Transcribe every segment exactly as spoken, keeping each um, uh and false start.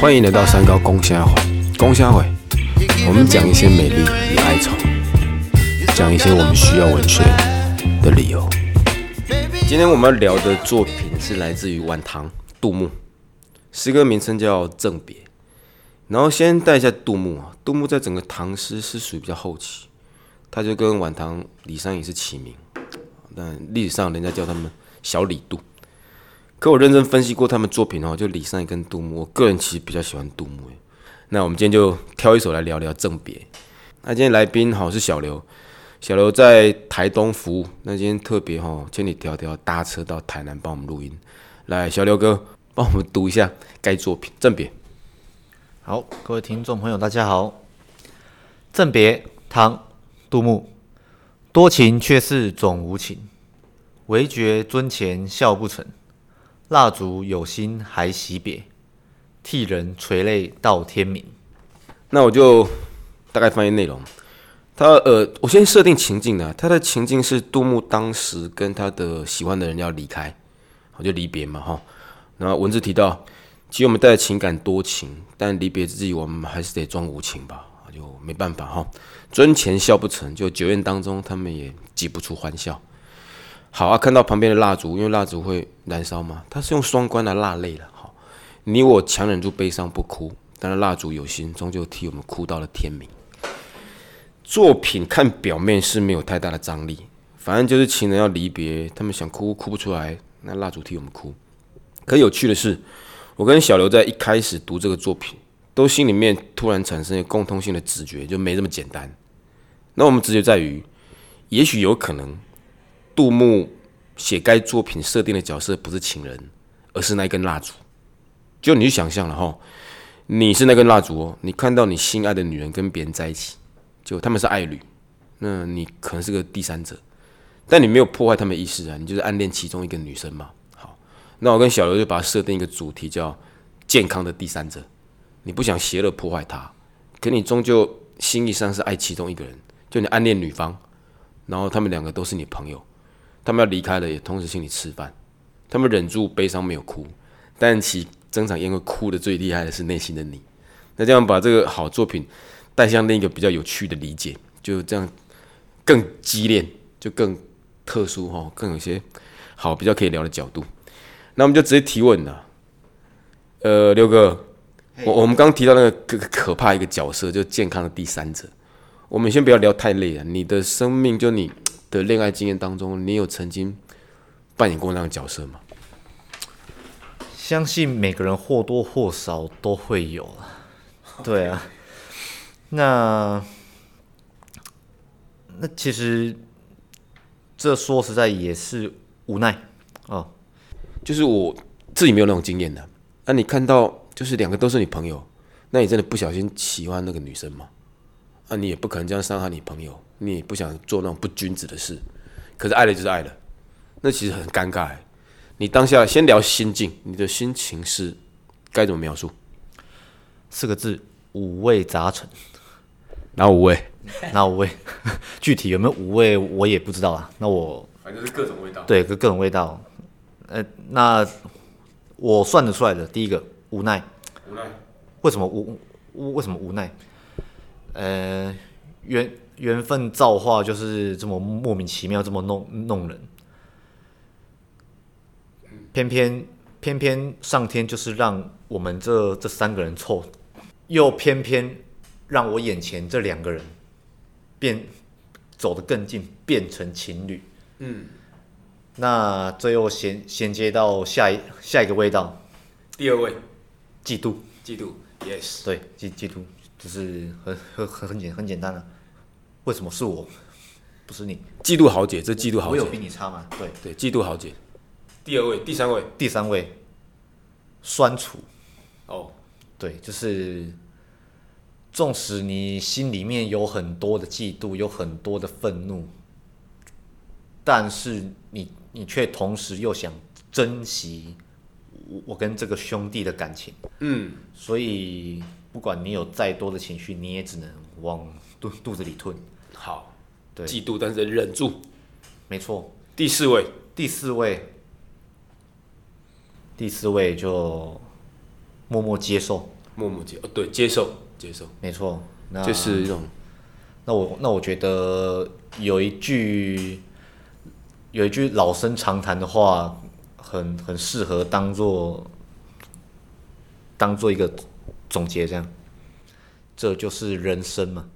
欢迎来到三高公虾会，公虾会，我们讲一些美丽与哀愁，讲一些我们需要文学的理由。今天我们要聊的作品是来自于晚唐杜牧，诗歌名称叫《赠别》。然后先带一下杜牧啊，杜牧在整个唐诗是属于比较后期，他就跟晚唐李商隐是齐名，但历史上人家叫他们小李杜。可我认真分析过他们作品哦，就李商隐跟杜牧，我个人其实比较喜欢杜牧。那我们今天就挑一首来聊聊《赠别》。那今天来宾好是小刘，小刘在台东服务，那今天特别哦千里迢迢搭车到台南帮我们录音。来，小刘哥帮我们读一下该作品《赠别》。好，各位听众朋友，大家好，《赠别》唐杜牧，多情却是总无情，唯觉樽前笑不成。蜡烛有心还惜别，替人垂泪到天明。那我就大概翻译内容。他呃，我先设定情境啊，他的情境是杜牧当时跟他的喜欢的人要离开，我就离别嘛哈。然后文字提到，其实我们带着情感多情，但离别之际我们还是得装无情吧，就没办法哈。樽前笑不成，就酒宴当中他们也挤不出欢笑。好啊，看到旁边的蜡烛，因为蜡烛会燃烧嘛，它是用双关来蜡泪了。好，你我强忍住悲伤不哭，但是蜡烛有心，终究替我们哭到了天明。作品看表面是没有太大的张力，反正就是情人要离别，他们想哭哭不出来，那蜡烛替我们哭。可有趣的是，我跟小刘在一开始读这个作品，都心里面突然产生一个共通性的直觉，就没这么简单。那我们直觉在于，也许有可能杜牧写该作品设定的角色不是情人，而是那一根蜡烛。就你去想象了哈，你是那根蜡烛哦，你看到你心爱的女人跟别人在一起，就他们是爱侣，那你可能是个第三者，但你没有破坏他们的意识啊，你就是暗恋其中一个女生嘛。好，那我跟小刘就把它设定一个主题叫健康的第三者，你不想邪恶破坏他，可你终究心意上是爱其中一个人，就你暗恋女方，然后他们两个都是你朋友。他们要离开了，也同时请你吃饭。他们忍住悲伤没有哭，但其整场宴会哭的最厉害的是内心的你。那这样把这个好作品带向另一个比较有趣的理解，就这样更激烈，就更特殊哈，更有一些好比较可以聊的角度。那我们就直接提问了。呃，刘哥， hey. 我我们刚提到那个可怕一个角色，就健康的第三者。我们先不要聊太累了，你的生命就你的恋爱经验当中，你有曾经扮演过那样的角色吗？相信每个人或多或少都会有了。对啊，那那其实这说实在也是无奈哦，就是我自己没有那种经验的。那、啊、你看到就是两个都是你朋友，那你真的不小心喜欢那个女生吗？那、啊、你也不可能这样伤害你朋友，你也不想做那种不君子的事，可是爱了就是爱了，那其实很尴尬。你当下先聊心境，你的心情是该怎么描述？四个字：五味杂陈。哪五味？哪五味？具体有没有五味我也不知道啊。那我反正是各种味道。对，各种味道。呃，那我算得出来的，第一个无奈。无奈。为什么无？为什么无奈？呃，缘缘分造化就是这么莫名其妙，这么弄弄人。偏偏偏偏上天就是让我们这这三个人凑，又偏偏让我眼前这两个人变走得更近，变成情侣。嗯，那最后衔衔接到下一下一个味道，第二位，嫉妒，嫉妒 ，yes， 对，嫉嫉妒。就是很很很简很简单了、啊，为什么是我，不是你？嫉妒豪杰，这嫉妒豪杰，我有比你差吗？对对，嫉妒豪杰。第二位，第三位，第三位，酸楚。哦，对，就是，纵使你心里面有很多的嫉妒，有很多的愤怒，但是你你却同时又想珍惜我跟这个兄弟的感情。嗯，所以。不管你有再多的情绪，你也只能往 肚, 肚子里吞。好，对，嫉妒，但是忍住。没错。第四位，第四位，第四位就默默接受，默默接哦，对，接受接受，没错，那就是一种。那我那我觉得有一句有一句老生常谈的话，很很适合当做当做一个总结，这样，这就是人生嘛。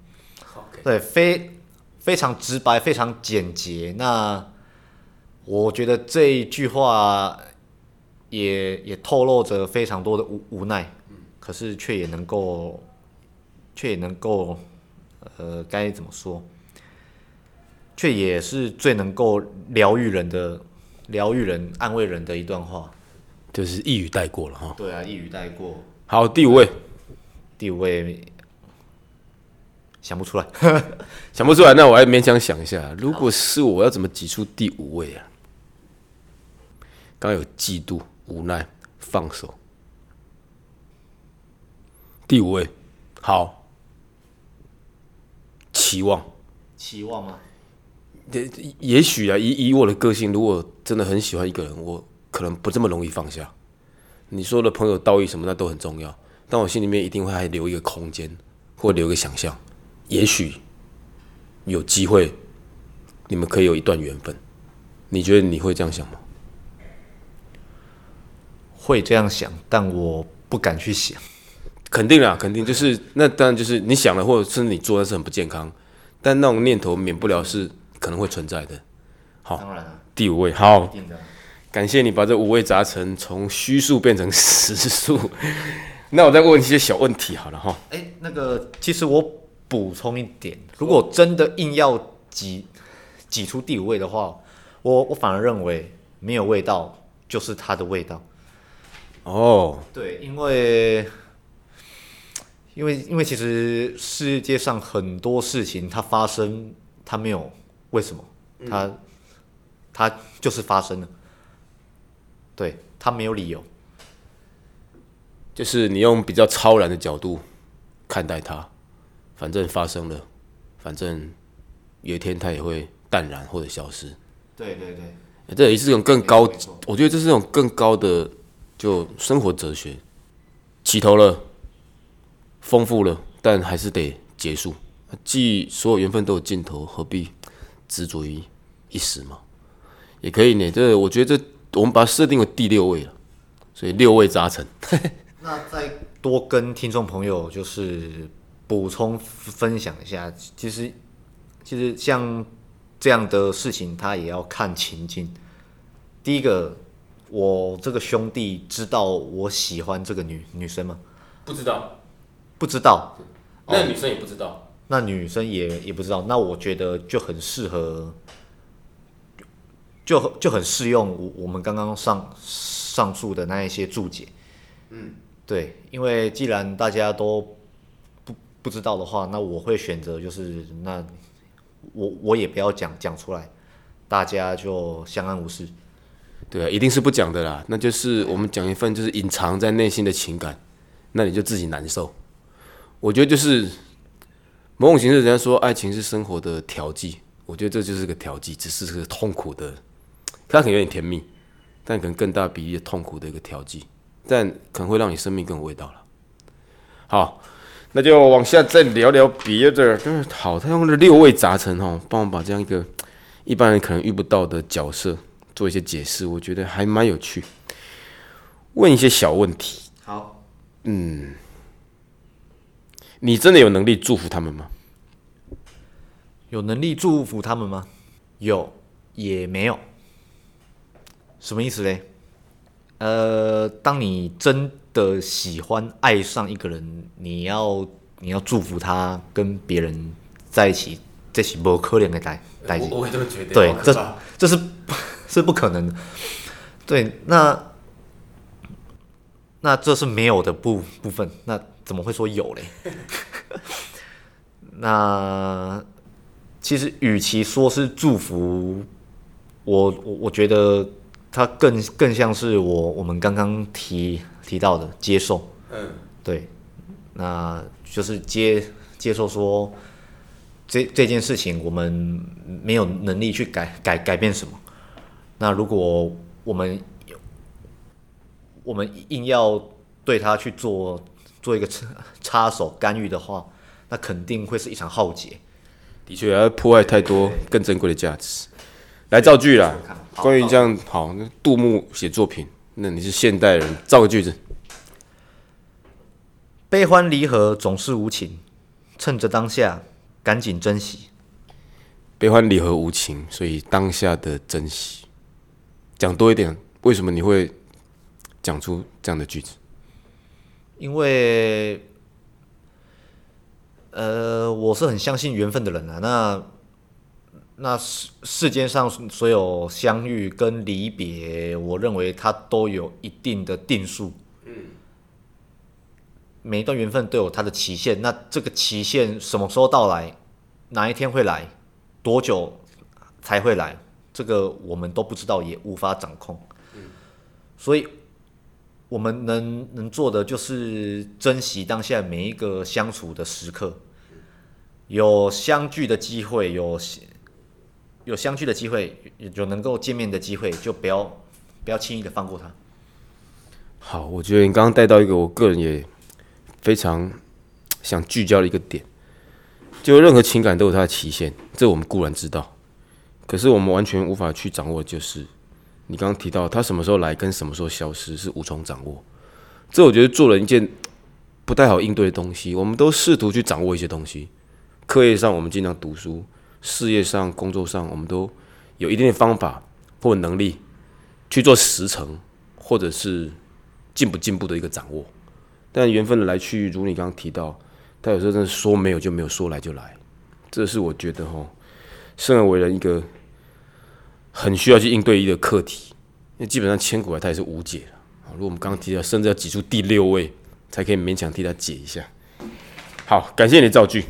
Okay. 对，非非常直白，非常简洁。那我觉得这一句话也也透露着非常多的 无, 无奈，可是却也能够，却也能够，呃，该怎么说？却也是最能够疗愈人的、疗愈人、安慰人的一段话，就是一语带过了哈。对啊，一语带过。好，第五位，第五位想不出来，想不出来，那我还勉强想一下。如果是我，我要怎么挤出第五位啊？刚刚有嫉妒、无奈、放手。第五位，好，期望，期望吗？也许啊，以以我的个性，如果真的很喜欢一个人，我可能不这么容易放下。你说的朋友、道义什么，那都很重要，但我心里面一定会还留一个空间，或留一个想象。也许有机会，你们可以有一段缘分。你觉得你会这样想吗？会这样想，但我不敢去想。肯定啦，肯定就是那当然就是你想了，或者甚至你做，那是很不健康。但那种念头免不了是。可能会存在的。好，当然了，第五位，好，感谢你把这五味杂陈从虚数变成实数。那我再问一些小问题好了哈。哎、欸，那个，其实我补充一点，如果真的硬要挤挤出第五位的话，我我反而认为没有味道就是它的味道。哦，对，因为因为因为其实世界上很多事情它发生，它没有。为什么？它、嗯、它就是发生了，对，它没有理由。就是你用比较超然的角度看待它，反正发生了，反正有一天它也会淡然或者消失。对对对，欸、这也是一种更高，我觉得这是一种更高的就生活哲学。起头了，丰富了，但还是得结束。既所有缘分都有尽头，何必？执着于一时嘛，也可以呢。这我觉得这我们把它设定为第六位了，所以六位杂陈。那再多跟听众朋友就是补充分享一下，其实其实像这样的事情，他也要看情境。第一个，我这个兄弟知道我喜欢这个女女生吗？不知道，不知道。那女生也不知道。哦，那女生也也不知道，那我觉得就很适合，就就很适用我我们刚刚上上述的那一些注解。嗯，对，因为既然大家都不不知道的话，那我会选择就是那我我也不要讲讲出来，大家就相安无事。对啊，一定是不讲的啦，那就是我们讲一份就是隐藏在内心的情感，那你就自己难受。我觉得就是。某种形式，人家说爱情是生活的调剂，我觉得这就是个调剂，只是个痛苦的，它可能有点甜蜜，但可能更大比例的痛苦的一个调剂，但可能会让你生命更有味道了。好，那就往下再聊聊别的。好，他用了六味杂陈哦，帮我把这样一个一般人可能遇不到的角色做一些解释，我觉得还蛮有趣。问一些小问题。好，嗯。你真的有能力祝福他们吗？有能力祝福他们吗？有，也没有。什么意思嘞？呃，当你真的喜欢、爱上一个人，你要你要祝福他跟别人在一起，这是不可能的代代志。我也这么觉得。对，这这是是不可能的。对，那那这是没有的部部分。那怎么会说有嘞？那其实，与其说是祝福，我我觉得它更更像是我我们刚刚提提到的接受。嗯，对，那就是接接受说这这件事情我们没有能力去改改改变什么。那如果我们我们硬要对他去做做一个插手干预的话，那肯定会是一场浩劫。的确，要破坏太多更珍贵的价值。来造句啦，关于这样好，杜牧写作品，那你是现代人，造个句子。悲欢离合总是无情，趁着当下，赶紧珍惜。悲欢离合无情，所以当下的珍惜。讲多一点，为什么你会讲出这样的句子？因为，呃，我是很相信缘分的人啊。那那世间上所有相遇跟离别，我认为它都有一定的定数。每一段缘分都有它的期限，那这个期限什么时候到来，哪一天会来，多久才会来，这个我们都不知道，也无法掌控。嗯、所以我们 能, 能做的就是珍惜当下每一个相处的时刻，有相聚的机会，有有相聚的机会，有能够见面的机会，就不要不要轻易的放过它。好，我觉得你刚刚带到一个我个人也非常想聚焦的一个点，就任何情感都有它的期限，这我们固然知道，可是我们完全无法去掌握，就是你刚刚提到它什么时候来跟什么时候消失是无从掌握，这我觉得做了一件不太好应对的东西。我们都试图去掌握一些东西，课业上我们尽量读书，事业上工作上我们都有一定的方法或能力去做实成或者是进不进步的一个掌握，但缘分的来去，如你刚刚提到，他有时候真的说没有就没有，说来就来，这是我觉得哈，生而为人一个很需要去应对一个课题，因为基本上千古来它也是无解了。如果我们刚刚提到，甚至要挤出第六位才可以勉强替他解一下。好，感谢你的造句。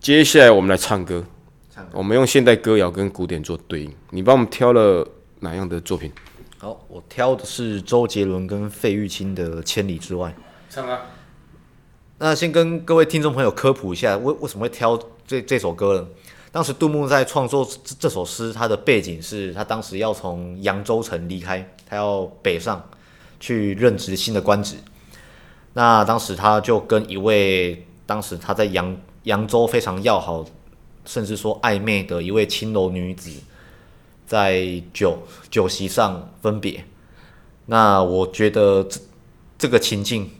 接下来我们来唱歌，唱歌我们用现代歌谣跟古典做对应。你帮我们挑了哪样的作品？好，我挑的是周杰伦跟费玉清的《千里之外》。唱啊！那先跟各位听众朋友科普一下，为为什么会挑这这首歌呢？当时杜牧在创作这这首诗，他的背景是他当时要从扬州城离开，他要北上去任职新的官职。那当时他就跟一位当时他在扬扬州非常要好，甚至说暧昧的一位青楼女子，在酒酒席上分别。那我觉得这这个情境，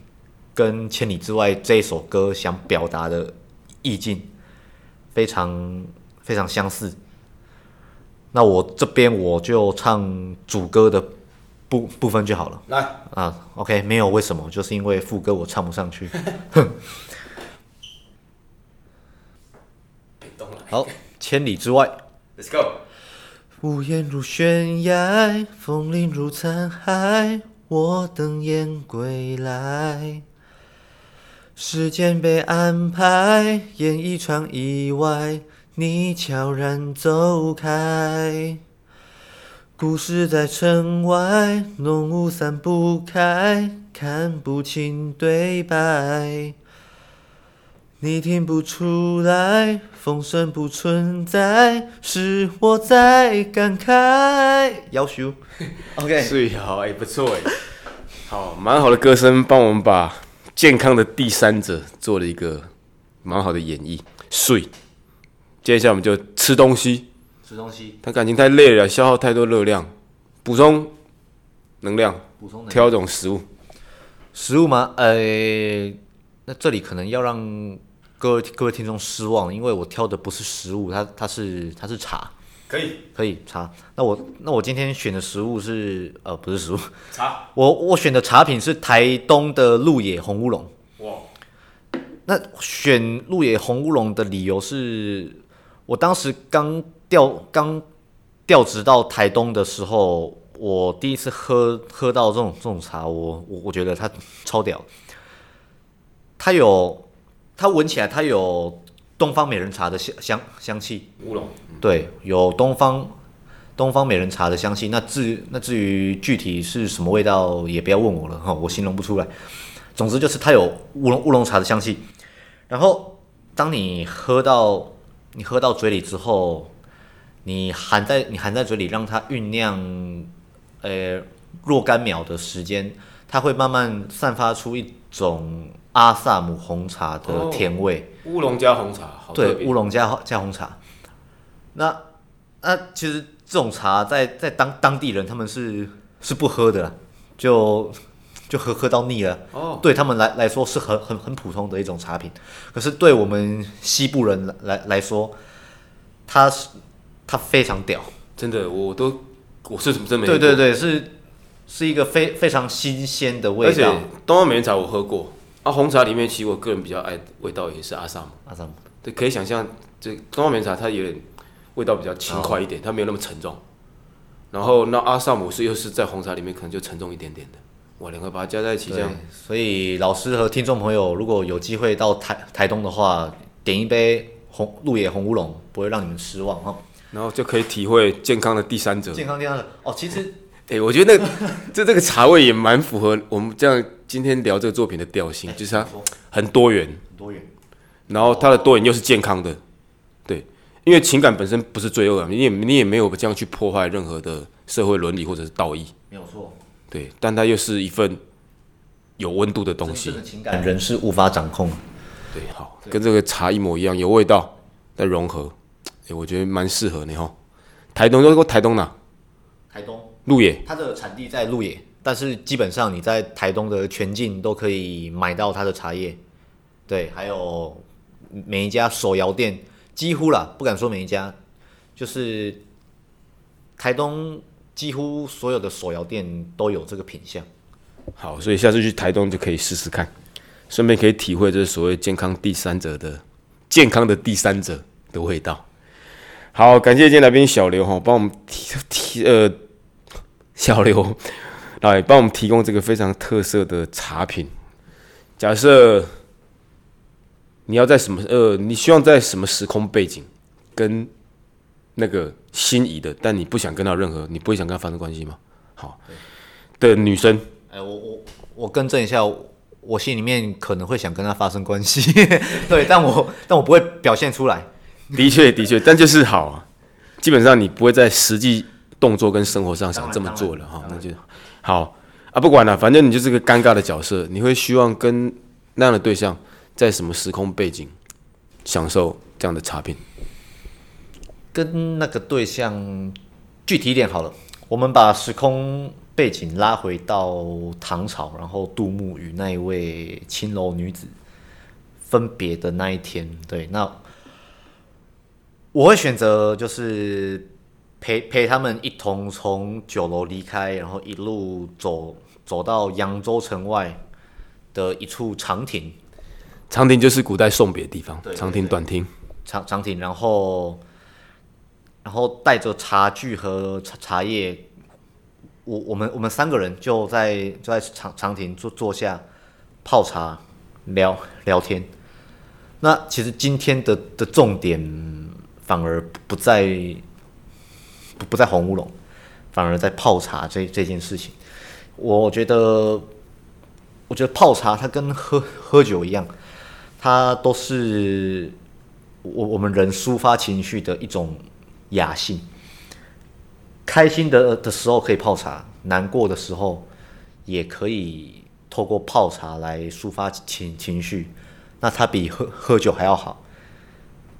跟《千里之外》这一首歌想表达的意境非常非常相似。那我这边我就唱主歌的部部分就好了。来啊 ，OK， 没有为什么，就是因为副歌我唱不上去。好，《千里之外》，Let's go。屋檐如悬崖，枫林如残骸，我等雁归来。时间被安排，演一场意外，你悄然走开。故事在城外，浓雾散不开，看不清对白。你听不出来，风声不存在，是我在感慨。要求 ，OK， 最好哎，不错哎，好，蛮好的歌声，帮我们把健康的第三者做了一个蛮好的演绎，睡。接下来我们就吃东西，吃东西。他感情太累了，消耗太多热量，补充能量，补充能量。挑一种食物，食物吗？呃，那这里可能要让各位各位听众失望，因为我挑的不是食物，它它是它是茶。可以，可以茶。那我那我今天选的食物是呃不是食物茶，我我选的茶品是台东的鹿野红乌龙。哇，那选鹿野红乌龙的理由是，我当时刚调刚调职到台东的时候，我第一次喝喝到这种这种茶，我我我觉得它超屌。它有它闻起来它有东方美人茶的香香香气，乌龙对，有东方东方美人茶的香气。那至那至于具体是什么味道，也不要问我了哈，我形容不出来。总之就是它有乌龙乌龙茶的香气。然后当你喝到你喝到嘴里之后，你含在你含在嘴里，让它酝酿，呃，若干秒的时间，它会慢慢散发出一种阿萨姆红茶的甜味，哦、乌龙加红茶，好特别，对，乌龙 加, 加红茶。那那其实这种茶在在 当, 当地人他们是是不喝的啦，就就喝喝到腻了。哦，对他们来来说是很很很普通的一种茶品，可是对我们西部人来来说，它它非常屌，真的，我都我是怎么真没喝过？对对对，是。是一个非非常新鲜的味道，而且东方美人茶我喝过啊，红茶里面其实我个人比较爱的味道也是阿萨姆，阿萨姆对，可以想象这东方美人茶它有点味道比较轻快一点，哦、它没有那么沉重。然后那阿萨姆是又是在红茶里面可能就沉重一点点的，哇，两个把它加在一起这样。所以老师和听众朋友，如果有机会到台台东的话，点一杯红鹿野红乌龙，不会让你们失望哈。然后就可以体会健康的第三者，健康第三者哦，其实。哎、欸，我觉得那这这个茶味也蛮符合我们这样今天聊这个作品的调性，就是它很多元，很多元，然后它的多元又是健康的，对，因为情感本身不是罪恶啊，你也你也没有这样去破坏任何的社会伦理或者是道义，没有错，对，但它又是一份有温度的东西，这个情感人是无法掌控，对，好，跟这个茶一模一样，有味道，但融合，哎、欸，我觉得蛮适合你哈。台东都台东哪？台东。鹿野，它的产地在鹿野，但是基本上你在台东的全境都可以买到它的茶叶，对，还有每一家手摇店几乎啦，不敢说每一家，就是台东几乎所有的手摇店都有这个品项。好，所以下次去台东就可以试试看，顺便可以体会这所谓健康第三者的健康的第三者的味道。好，感谢今天来宾小刘哈，帮我们提提呃。小刘来帮我们提供这个非常特色的茶品。假设你要在什么呃，你希望在什么时空背景跟那个心仪的，但你不想跟他任何，你不会想跟他发生关系吗？好，的女生，哎，我我我更正一下，我心里面可能会想跟他发生关系，对，但我但我不会表现出来。的确的确，但就是好、啊，基本上你不会在实际。动作跟生活上想这么做了哈，那就好啊，不管了，反正你就是个尴尬的角色。你会希望跟那样的对象在什么时空背景享受这样的茶品？跟那个对象具体一点好了，我们把时空背景拉回到唐朝，然后杜牧与那一位青楼女子分别的那一天。对，那我会选择就是。陪陪他们一同从酒楼离开，然后一路走走到扬州城外的一处长亭。长亭就是古代送别的地方，对对对，长亭、短亭、长长亭，然后然后带着茶具和茶茶叶，我我们我们三个人就在就在长长亭坐坐下泡茶聊聊天。那其实今天的的重点反而不在。不在红乌龙，反而在泡茶 这, 这件事情，我觉得，我觉得泡茶它跟 喝, 喝酒一样，它都是 我, 我们人抒发情绪的一种雅兴。开心 的, 的时候可以泡茶，难过的时候也可以透过泡茶来抒发 情, 情绪。那它比 喝, 喝酒还要好，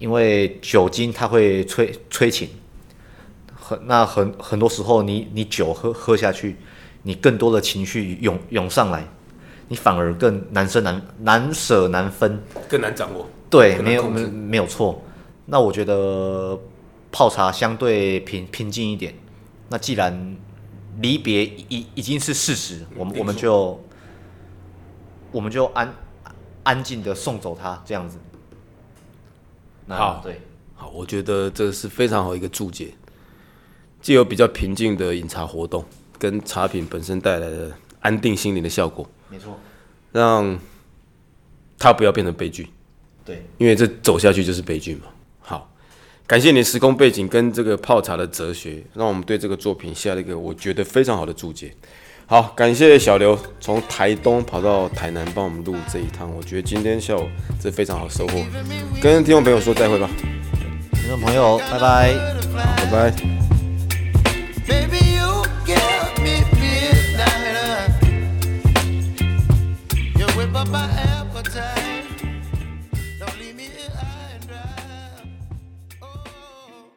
因为酒精它会催催情。那很很多时候你，你酒喝喝下去，你更多的情绪涌涌上来，你反而更难舍难难舍难分，更难掌握。对，没有没有错。那我觉得泡茶相对平平静一点。那既然离别已已经是事实，我们我们就我们就安安静的送走它，这样子。那好，对，好，我觉得这是非常好一个注解。藉由比较平静的饮茶活动，跟茶品本身带来的安定心灵的效果，没错，让它不要变成悲剧。对，因为这走下去就是悲剧嘛。好，感谢你的时空背景跟这个泡茶的哲学，让我们对这个作品下了一个我觉得非常好的注解。好，感谢小刘从台东跑到台南帮我们录这一趟，我觉得今天下午这非常好收获。跟听众朋友说再会吧，听众朋友，拜拜，拜拜。Baby, you give me midnight. whip up my appetite.